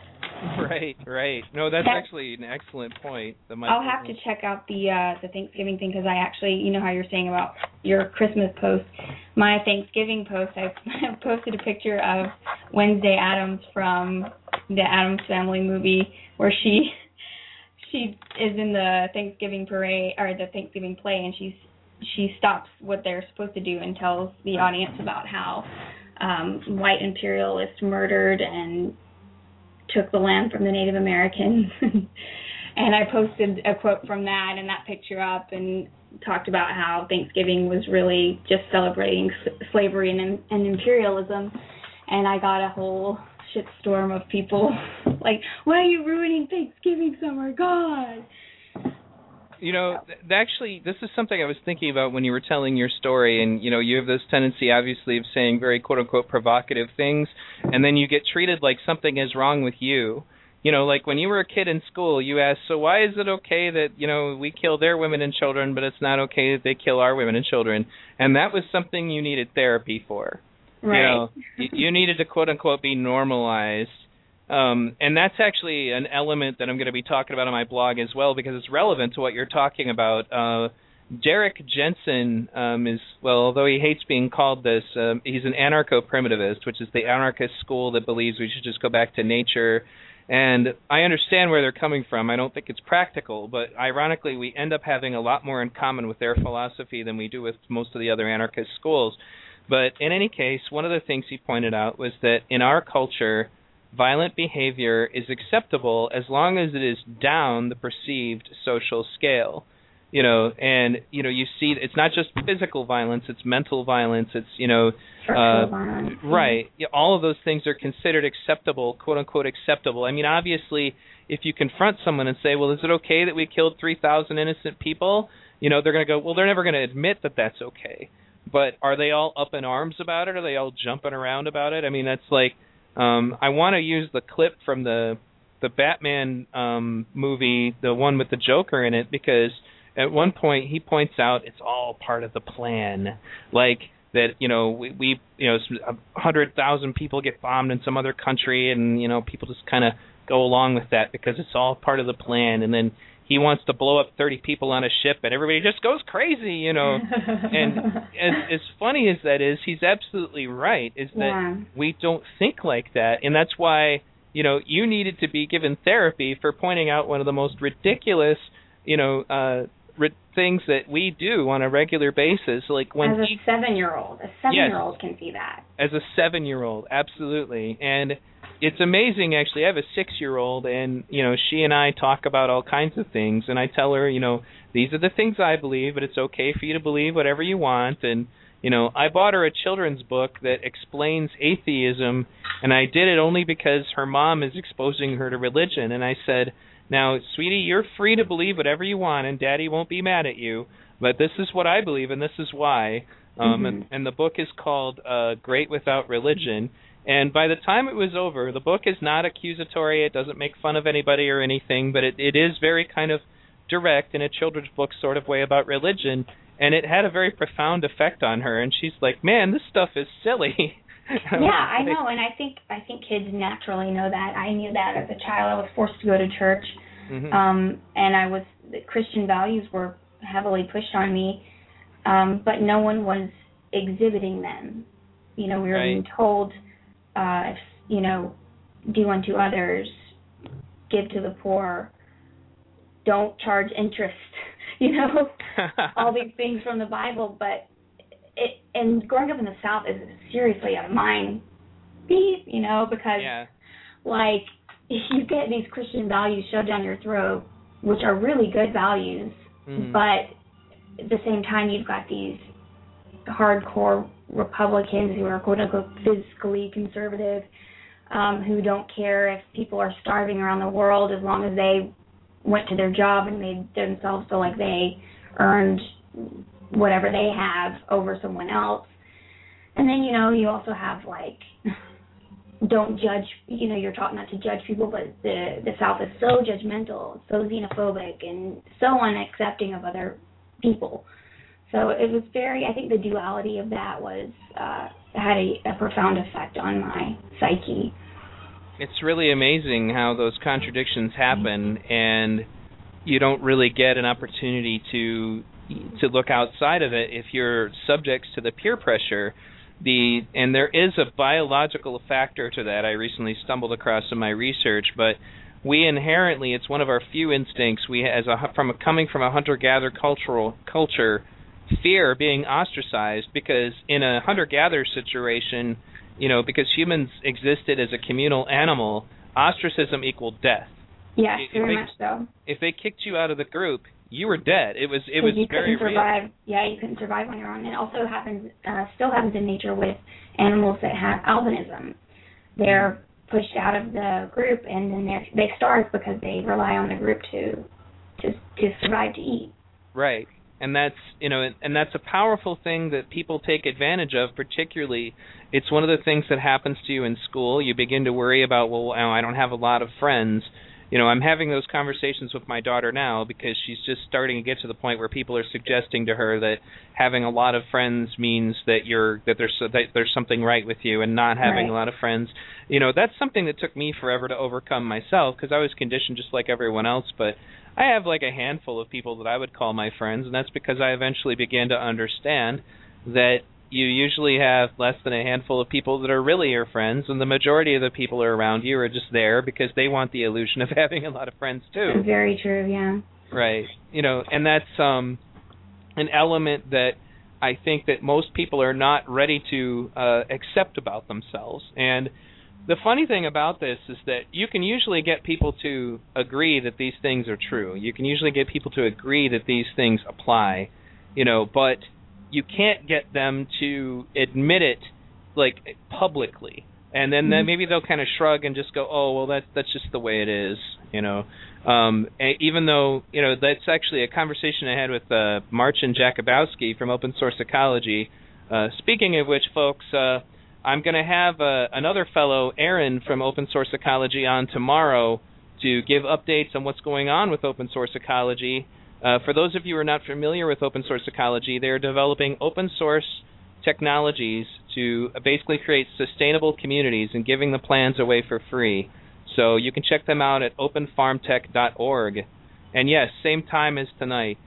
Right, right. No, that's, that's actually an excellent point. That might I'll have to check out the uh, the Thanksgiving thing, because I actually, you know how you're saying about your Christmas post. My Thanksgiving post, I posted a picture of Wednesday Addams from the Addams Family movie, where she she is in the Thanksgiving parade or the Thanksgiving play, and she she stops what they're supposed to do and tells the audience about how um, white imperialists murdered and took the land from the Native Americans. And I posted a quote from that and that picture up and talked about how Thanksgiving was really just celebrating s- slavery and, and imperialism. And I got a whole shitstorm of people like, why are you ruining Thanksgiving, Summer? God. You know, th- actually, this is something I was thinking about when you were telling your story, and, you know, you have this tendency, obviously, of saying very, quote-unquote, provocative things, and then you get treated like something is wrong with you. You know, like when you were a kid in school, you asked, so why is it okay that, you know, we kill their women and children, but it's not okay that they kill our women and children? And that was something you needed therapy for. Right. You know, y- you needed to, quote-unquote, be normalized. Um, and that's actually an element that I'm going to be talking about on my blog as well, because it's relevant to what you're talking about. Uh, Derek Jensen um, is, well, although he hates being called this, um, he's an anarcho-primitivist, which is the anarchist school that believes we should just go back to nature. And I understand where they're coming from. I don't think it's practical, but ironically, we end up having a lot more in common with their philosophy than we do with most of the other anarchist schools. But in any case, one of the things he pointed out was that in our culture, violent behavior is acceptable as long as it is down the perceived social scale. You know, and, you know, you see it's not just physical violence, it's mental violence, it's, you know, uh, right. All of those things are considered acceptable, quote unquote acceptable. I mean, obviously, if you confront someone and say, well, is it okay that we killed three thousand innocent people? You know, they're going to go, well, they're never going to admit that that's okay. But are they all up in arms about it? Are they all jumping around about it? I mean, that's like, um, I want to use the clip from the, the Batman um, movie, the one with the Joker in it, because at one point he points out it's all part of the plan, like that, you know, we, we you know, a hundred thousand people get bombed in some other country, and, you know, people just kind of go along with that because it's all part of the plan. And then he wants to blow up thirty people on a ship, and everybody just goes crazy, you know. And as, as funny as that is, he's absolutely right, is that yeah. we don't think like that. And that's why, you know, you needed to be given therapy for pointing out one of the most ridiculous, you know, uh, Re- things that we do on a regular basis, like when as a seven-year-old, a seven-year-old yes, can see that. As a seven-year-old, absolutely, and it's amazing. Actually, I have a six-year-old, and you know, she and I talk about all kinds of things, and I tell her, you know, these are the things I believe, but it's okay for you to believe whatever you want. And you know, I bought her a children's book that explains atheism, and I did it only because her mom is exposing her to religion, and I said, now, sweetie, you're free to believe whatever you want, and Daddy won't be mad at you, but this is what I believe, and this is why. Um, mm-hmm. and, and the book is called uh, Great Without Religion, and by the time it was over, the book is not accusatory, it doesn't make fun of anybody or anything, but it, it is very kind of direct in a children's book sort of way about religion, and it had a very profound effect on her, and she's like, man, this stuff is silly. Yeah, I know, and I think I think kids naturally know that. I knew that as a child. I was forced to go to church, mm-hmm. um, and I was the Christian values were heavily pushed on me, um, but no one was exhibiting them. You know, we were right. being told, uh, you know, do unto others, give to the poor, don't charge interest. You know, all these things from the Bible, but. It, and growing up in the South is seriously a mind beep, you know, because, yeah. like, you get these Christian values shoved down your throat, which are really good values, mm-hmm. but at the same time you've got these hardcore Republicans who are, quote-unquote, fiscally conservative, um, who don't care if people are starving around the world as long as they went to their job and made themselves feel like they earned whatever they have over someone else. And then, you know, you also have, like, don't judge, you know, you're taught not to judge people, but the, the South is so judgmental, so xenophobic, and so unaccepting of other people. So it was very, I think the duality of that was, uh, had a, a profound effect on my psyche. It's really amazing how those contradictions happen, and you don't really get an opportunity to to look outside of it if you're subject to the peer pressure. The and there is a biological factor to that I recently stumbled across in my research, but we inherently, it's one of our few instincts, we as a, from a, coming from a hunter-gatherer cultural culture, fear being ostracized, because in a hunter-gatherer situation, you know, because humans existed as a communal animal, ostracism equaled death. Yes, if, very if they, much so. If they kicked you out of the group, you were dead. It was it was you very couldn't survive. Real. Yeah, you couldn't survive on your own. It also happens, uh, still happens in nature with animals that have albinism. They're pushed out of the group, and then they they starve because they rely on the group to, to to survive, to eat. Right, and that's you know, and that's a powerful thing that people take advantage of. Particularly, it's one of the things that happens to you in school. You begin to worry about, well, I don't have a lot of friends. You know, I'm having those conversations with my daughter now because she's just starting to get to the point where people are suggesting to her that having a lot of friends means that you're that there's that there's something right with you, and not having right. a lot of friends. You know, that's something that took me forever to overcome myself because I was conditioned just like everyone else. But I have like a handful of people that I would call my friends, and that's because I eventually began to understand that you usually have less than a handful of people that are really your friends, and the majority of the people around you are just there because they want the illusion of having a lot of friends too. Very true, yeah. Right. You know, and that's um, an element that I think that most people are not ready to uh, accept about themselves. And the funny thing about this is that you can usually get people to agree that these things are true. You can usually get people to agree that these things apply, you know, but you can't get them to admit it, like, publicly. And then, then maybe they'll kind of shrug and just go, oh, well, that, that's just the way it is, you know. Um, even though, you know, that's actually a conversation I had with uh, Marcin Jakubowski from Open Source Ecology. Uh, speaking of which, folks, uh, I'm going to have uh, another fellow, Aaron, from Open Source Ecology on tomorrow to give updates on what's going on with Open Source Ecology. Uh, for those of you who are not familiar with Open Source Ecology, they're developing open source technologies to basically create sustainable communities and giving the plans away for free. So you can check them out at open farm tech dot org. And yes, same time as tonight.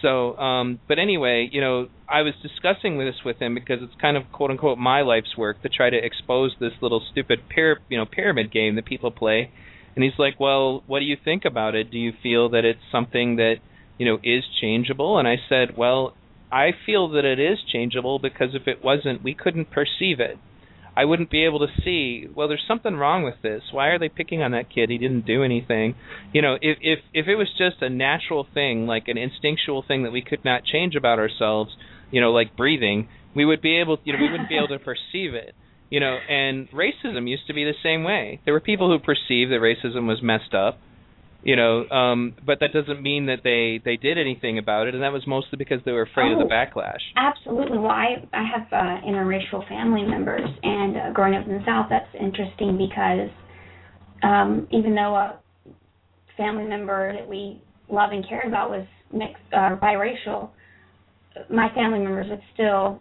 So, um, but anyway, you know, I was discussing this with him because it's kind of "quote unquote" my life's work to try to expose this little stupid, pyra- you know, pyramid game that people play. And he's like, "Well, what do you think about it? Do you feel that it's something that, you know, is changeable?" And I said, "Well, I feel that it is changeable because if it wasn't, we couldn't perceive it. I wouldn't be able to see, well, there's something wrong with this. Why are they picking on that kid? He didn't do anything." You know, if if, if it was just a natural thing, like an instinctual thing that we could not change about ourselves, you know, like breathing, we would be able, you know, we wouldn't be able to perceive it. You know, and racism used to be the same way. There were people who perceived that racism was messed up, you know, um, but that doesn't mean that they, they did anything about it, and that was mostly because they were afraid oh, of the backlash. Absolutely. Well, I, I have uh, interracial family members, and uh, growing up in the South, that's interesting because um, even though a family member that we loved and cared about was mixed, uh, biracial, my family members would still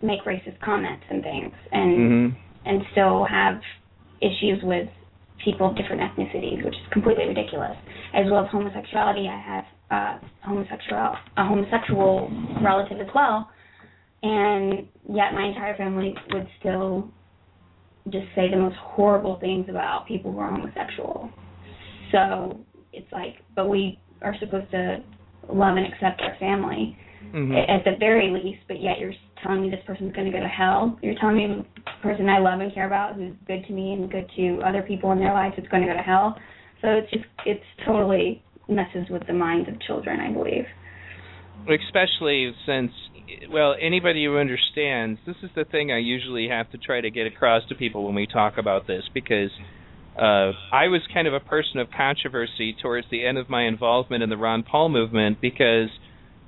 make racist comments and things and mm-hmm. and still have issues with people of different ethnicities, which is completely ridiculous. As well as homosexuality, I have uh, homosexual, a homosexual relative as well, and yet my entire family would still just say the most horrible things about people who are homosexual. So it's like, but we are supposed to love and accept our family. Mm-hmm. At the very least, but yet you're telling me this person's going to go to hell. You're telling me the person I love and care about, who's good to me and good to other people in their lives, is going to go to hell. So it's just, it's totally messes with the minds of children, I believe. Especially since, well, anybody who understands, this is the thing I usually have to try to get across to people when we talk about this, because uh, I was kind of a person of controversy towards the end of my involvement in the Ron Paul movement, because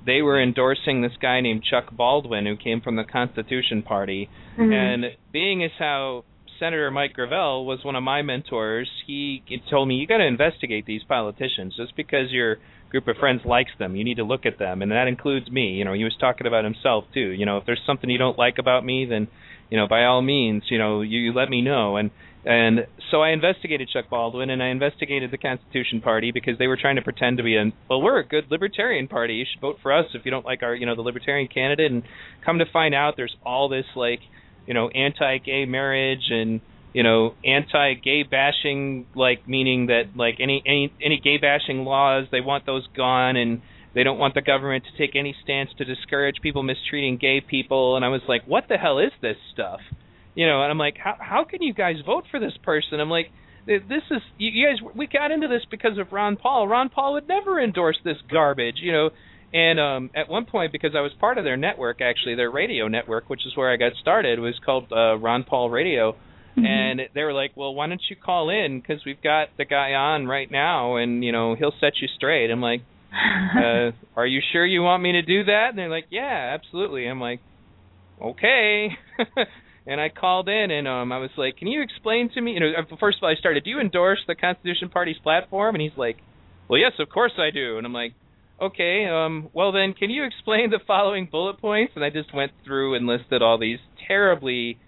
they were endorsing this guy named Chuck Baldwin, who came from the Constitution Party. Mm-hmm. And being as how Senator Mike Gravel was one of my mentors, he told me, you got to investigate these politicians. Just because your group of friends likes them, you need to look at them. And that includes me. You know, he was talking about himself, too. You know, if there's something you don't like about me, then, you know, by all means, you know, you, you let me know. And and so I investigated Chuck Baldwin, and I investigated the Constitution Party, because they were trying to pretend to be a, well, we're a good libertarian party. You should vote for us if you don't like our, you know, the libertarian candidate. And come to find out, there's all this, like, you know, anti-gay marriage and, you know, anti-gay bashing, like, meaning that, like, any, any, any gay bashing laws, they want those gone, and they don't want the government to take any stance to discourage people mistreating gay people. And I was like, what the hell is this stuff? You know, and I'm like, how how can you guys vote for this person? I'm like, this is, you guys, we got into this because of Ron Paul. Ron Paul would never endorse this garbage, you know. And um, at one point, because I was part of their network, actually, their radio network, which is where I got started, was called uh, Ron Paul Radio. Mm-hmm. And they were like, well, why don't you call in? Because we've got the guy on right now, and, you know, he'll set you straight. I'm like, uh, are you sure you want me to do that? And they're like, yeah, absolutely. I'm like, okay. And I called in, and um, I was like, can you explain to me? You know, first of all, I started, do you endorse the Constitution Party's platform? And he's like, well, yes, of course I do. And I'm like, okay, um, well then, can you explain the following bullet points? And I just went through and listed all these terribly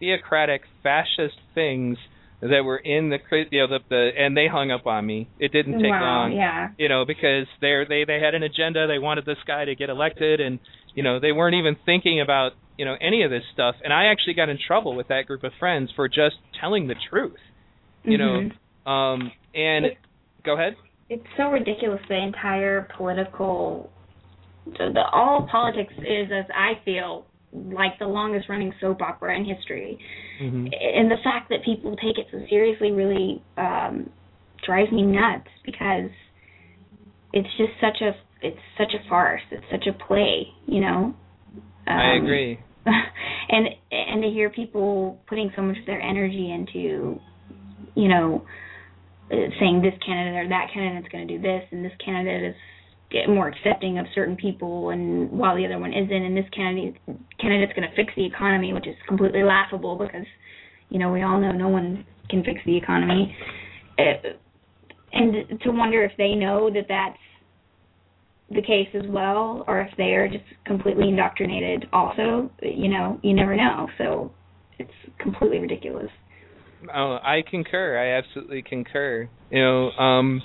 theocratic, fascist things that were in the, you know, the, the and they hung up on me. It didn't take wow, long, yeah. You know, because they they they had an agenda. They wanted this guy to get elected, and, you know, they weren't even thinking about, you know, any of this stuff. And I actually got in trouble with that group of friends for just telling the truth, you mm-hmm. know. Um, and it's, go ahead. It's so ridiculous. The entire political, the, the all politics is, as I feel, like the longest running soap opera in history. Mm-hmm. And the fact that people take it so seriously really um, drives me nuts, because it's just such a it's such a farce. It's such a play, you know. Um, I agree. And and to hear people putting so much of their energy into, you know, saying this candidate or that candidate is going to do this, and this candidate is more accepting of certain people, and while the other one isn't, and this candidate candidate's going to fix the economy, which is completely laughable because, you know, we all know no one can fix the economy. It, and to wonder if they know that that's the case as well, or if they are just completely indoctrinated also, you know, you never know. So it's completely ridiculous. Oh, I concur. I absolutely concur. You know, um,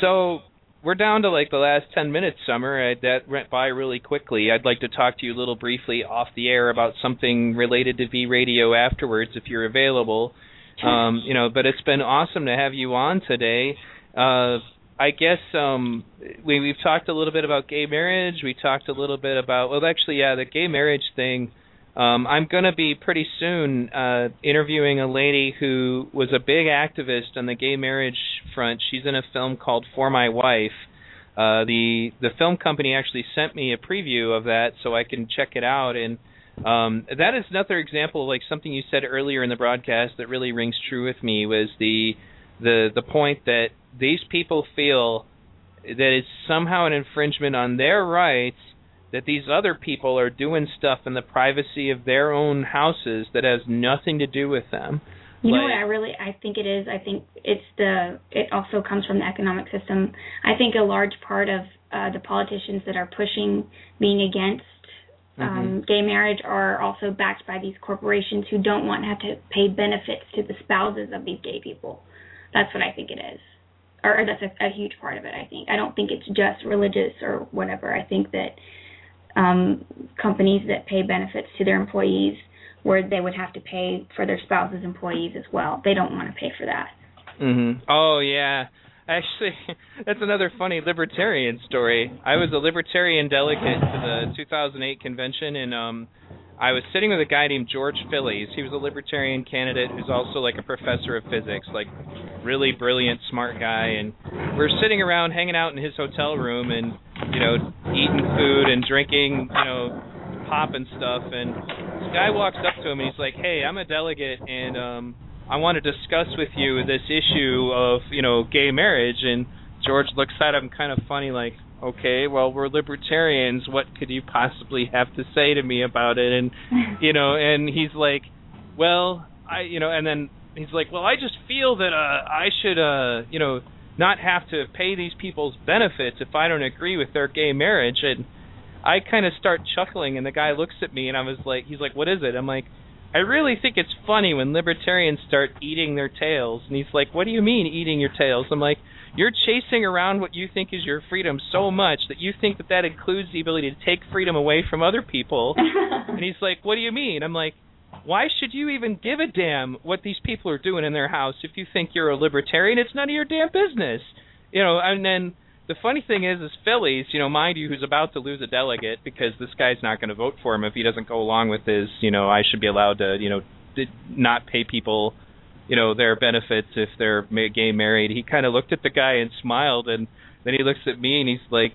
so we're down to like the last ten minutes, Summer. I, that went by really quickly. I'd like to talk to you a little briefly off the air about something related to V-Radio afterwards, if you're available. Um, you know, but it's been awesome to have you on today. Uh, I guess um, we, we've talked a little bit about gay marriage. We talked a little bit about, well, actually, yeah, the gay marriage thing. Um, I'm going to be pretty soon uh, interviewing a lady who was a big activist on the gay marriage front. She's in a film called For My Wife. Uh, the the film company actually sent me a preview of that so I can check it out. And um, that is another example of like something you said earlier in the broadcast that really rings true with me, was the the, the point that these people feel that it's somehow an infringement on their rights that these other people are doing stuff in the privacy of their own houses that has nothing to do with them. You like, know what I really, I think it is, I think it's the, it also comes from the economic system. I think a large part of uh, the politicians that are pushing being against um, mm-hmm. gay marriage are also backed by these corporations who don't want to have to pay benefits to the spouses of these gay people. That's what I think it is. Or, or that's a, a huge part of it, I think. I don't think it's just religious or whatever. I think that Um, companies that pay benefits to their employees where they would have to pay for their spouse's employees as well. They don't want to pay for that. Mm-hmm. Oh, yeah. Actually, that's another funny libertarian story. I was a libertarian delegate to the two thousand eight convention, and um, I was sitting with a guy named George Phillies. He was a libertarian candidate who's also like a professor of physics, like really brilliant, smart guy. And we're sitting around hanging out in his hotel room and, you know, eating food and drinking, you know, pop and stuff. And this guy walks up to him and he's like, hey, I'm a delegate and um, I want to discuss with you this issue of, you know, gay marriage. And George looks at him kind of funny like, okay, well, we're libertarians. What could you possibly have to say to me about it? And, you know, and he's like, well, I, you know, and then he's like, well, I just feel that uh, I should, uh, you know, not have to pay these people's benefits if I don't agree with their gay marriage. And I kind of start chuckling, and the guy looks at me, and I was like, he's like, what is it? I'm like, I really think it's funny when libertarians start eating their tails. And he's like, what do you mean eating your tails? I'm like, you're chasing around what you think is your freedom so much that you think that that includes the ability to take freedom away from other people. And he's like, what do you mean? I'm like, why should you even give a damn what these people are doing in their house? If you think you're a libertarian, it's none of your damn business. You know, and then the funny thing is, is Phillies, you know, mind you, who's about to lose a delegate because this guy's not going to vote for him if he doesn't go along with his, you know, I should be allowed to, you know, not pay people, you know, their benefits if they're gay married. He kind of looked at the guy and smiled, and then he looks at me and he's like,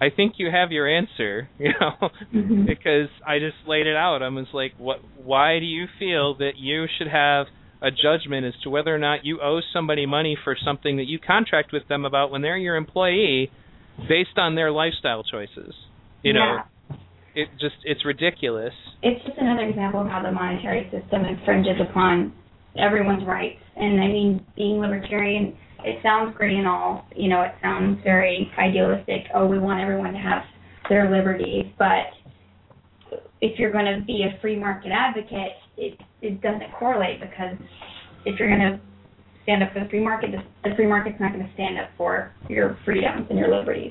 I think you have your answer, you know, mm-hmm. because I just laid it out. I was like, what, why do you feel that you should have a judgment as to whether or not you owe somebody money for something that you contract with them about when they're your employee based on their lifestyle choices? You know, yeah. it just, it's ridiculous. It's just another example of how the monetary system infringes upon everyone's rights. And I mean, being libertarian, it sounds great and all, you know, it sounds very idealistic. Oh, we want everyone to have their liberties. But if you're going to be a free market advocate, it, it doesn't correlate, because if you're going to stand up for the free market, the, the free market's not going to stand up for your freedoms and your liberties.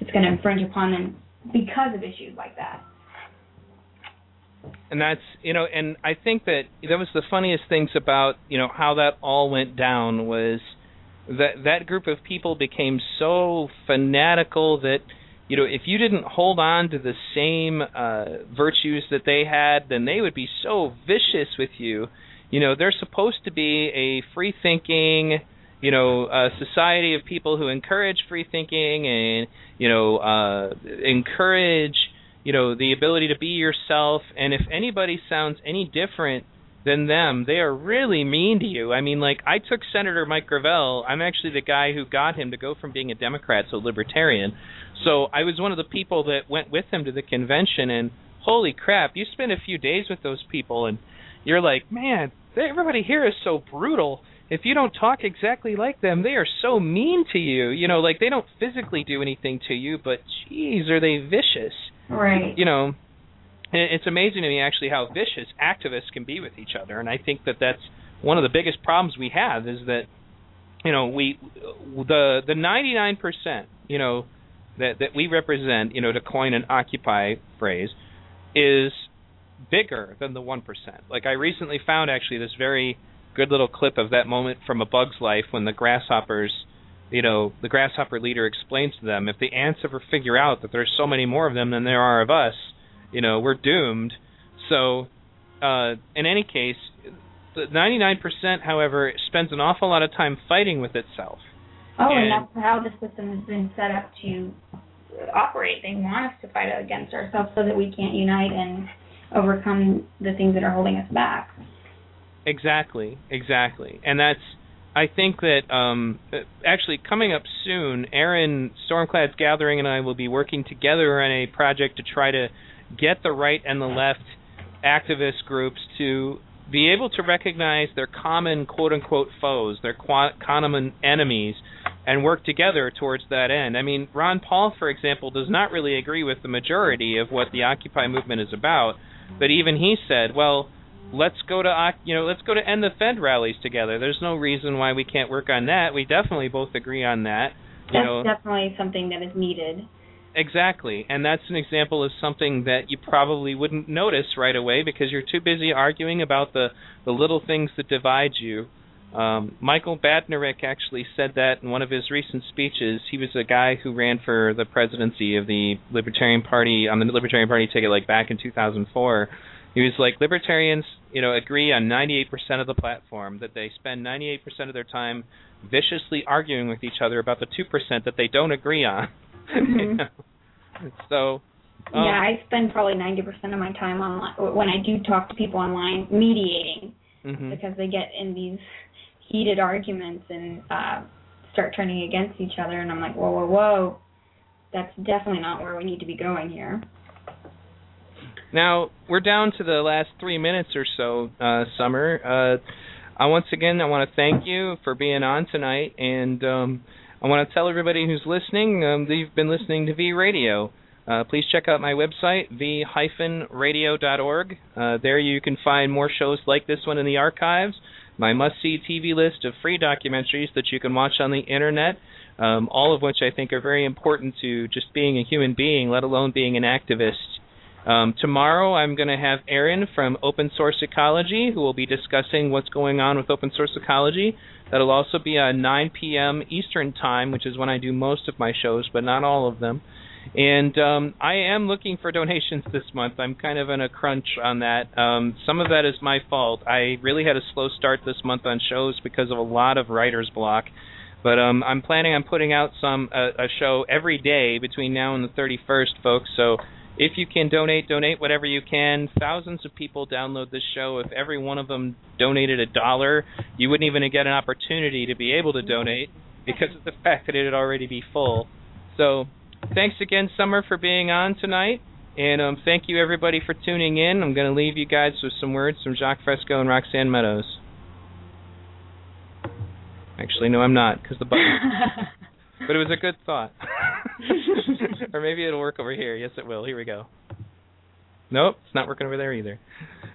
It's going to infringe upon them because of issues like that. And that's, you know, and I think that that was the funniest things about, you know, how that all went down was that that group of people became so fanatical that you know, if you didn't hold on to the same uh, virtues that they had, then they would be so vicious with you. You know, they're supposed to be a free-thinking, you know, a society of people who encourage free thinking and, you know, uh, encourage, you know, the ability to be yourself. And if anybody sounds any different than them, they are really mean to you. I mean, like, I took Senator Mike Gravel. I'm actually the guy who got him to go from being a Democrat to a libertarian. So I was one of the people that went with him to the convention. And holy crap, you spend a few days with those people and you're like, man, everybody here is so brutal. If you don't talk exactly like them, they are so mean to you. You know, like, they don't physically do anything to you, but, geez, are they vicious. Right. You know, it's amazing to me, actually, how vicious activists can be with each other. And I think that that's one of the biggest problems we have is that, you know, we the the ninety-nine percent, you know, that, that we represent, you know, to coin an Occupy phrase, is bigger than the one percent. Like, I recently found, actually, this very good little clip of that moment from A Bug's Life when the grasshoppers, you know, the grasshopper leader explains to them, if the ants ever figure out that there's so many more of them than there are of us, you know, we're doomed. So, uh, in any case, the ninety-nine percent, however, spends an awful lot of time fighting with itself. Oh, and, and that's how the system has been set up to operate. They want us to fight against ourselves so that we can't unite and overcome the things that are holding us back. Exactly, exactly. And that's, I think that, um, actually coming up soon, Aaron, Stormclad's Gathering, and I will be working together on a project to try to get the right and the left activist groups to be able to recognize their common, quote-unquote, foes, their common enemies, and work together towards that end. I mean, Ron Paul, for example, does not really agree with the majority of what the Occupy movement is about, but even he said, well, Let's go to you know. Let's go to end the Fed rallies together. There's no reason why we can't work on that. We definitely both agree on that. You that's know. definitely something that is needed. Exactly, and that's an example of something that you probably wouldn't notice right away because you're too busy arguing about the, the little things that divide you. Um, Michael Badnarik actually said that in one of his recent speeches. He was a guy who ran for the presidency of the Libertarian Party on the Libertarian Party ticket, like back in two thousand four. He was like, libertarians, you know, agree on ninety-eight percent of the platform, that they spend ninety-eight percent of their time viciously arguing with each other about the two percent that they don't agree on. Mm-hmm. You know? So... Um, yeah, I spend probably ninety percent of my time online, when I do talk to people online, mediating, mm-hmm. because they get in these heated arguments and uh, start turning against each other, and I'm like, whoa, whoa, whoa, that's definitely not where we need to be going here. Now, we're down to the last three minutes or so, uh, Summer. Uh, I, once again, I want to thank you for being on tonight, and um, I want to tell everybody who's listening um, that you've been listening to V-Radio. Uh, please check out my website, v radio dot org. Uh, there you can find more shows like this one in the archives, my must-see T V list of free documentaries that you can watch on the Internet, um, all of which I think are very important to just being a human being, let alone being an activist. Um, tomorrow I'm going to have Aaron from Open Source Ecology, who will be discussing what's going on with Open Source Ecology. That'll also be at nine p.m. Eastern Time, which is when I do most of my shows, but not all of them. And um, I am looking for donations this month. I'm kind of in a crunch on that. Um, some of that is my fault. I really had a slow start this month on shows because of a lot of writer's block. But um, I'm planning on putting out some uh, a show every day between now and the thirty-first, folks, so... If you can donate, donate whatever you can. Thousands of people download this show. If every one of them donated a dollar, you wouldn't even get an opportunity to be able to donate because of the fact that it would already be full. So thanks again, Summer, for being on tonight. And um, thank you, everybody, for tuning in. I'm going to leave you guys with some words from Jacques Fresco and Roxanne Meadows. Actually, no, I'm not, because the button... But it was a good thought. Or maybe it'll work over here. Yes, it will. Here we go. Nope, it's not working over there either.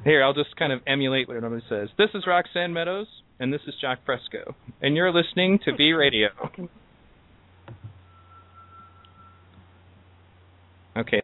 Here, I'll just kind of emulate what it normally says. This is Roxanne Meadows, and this is Jacques Fresco, and you're listening to V-Radio. Okay.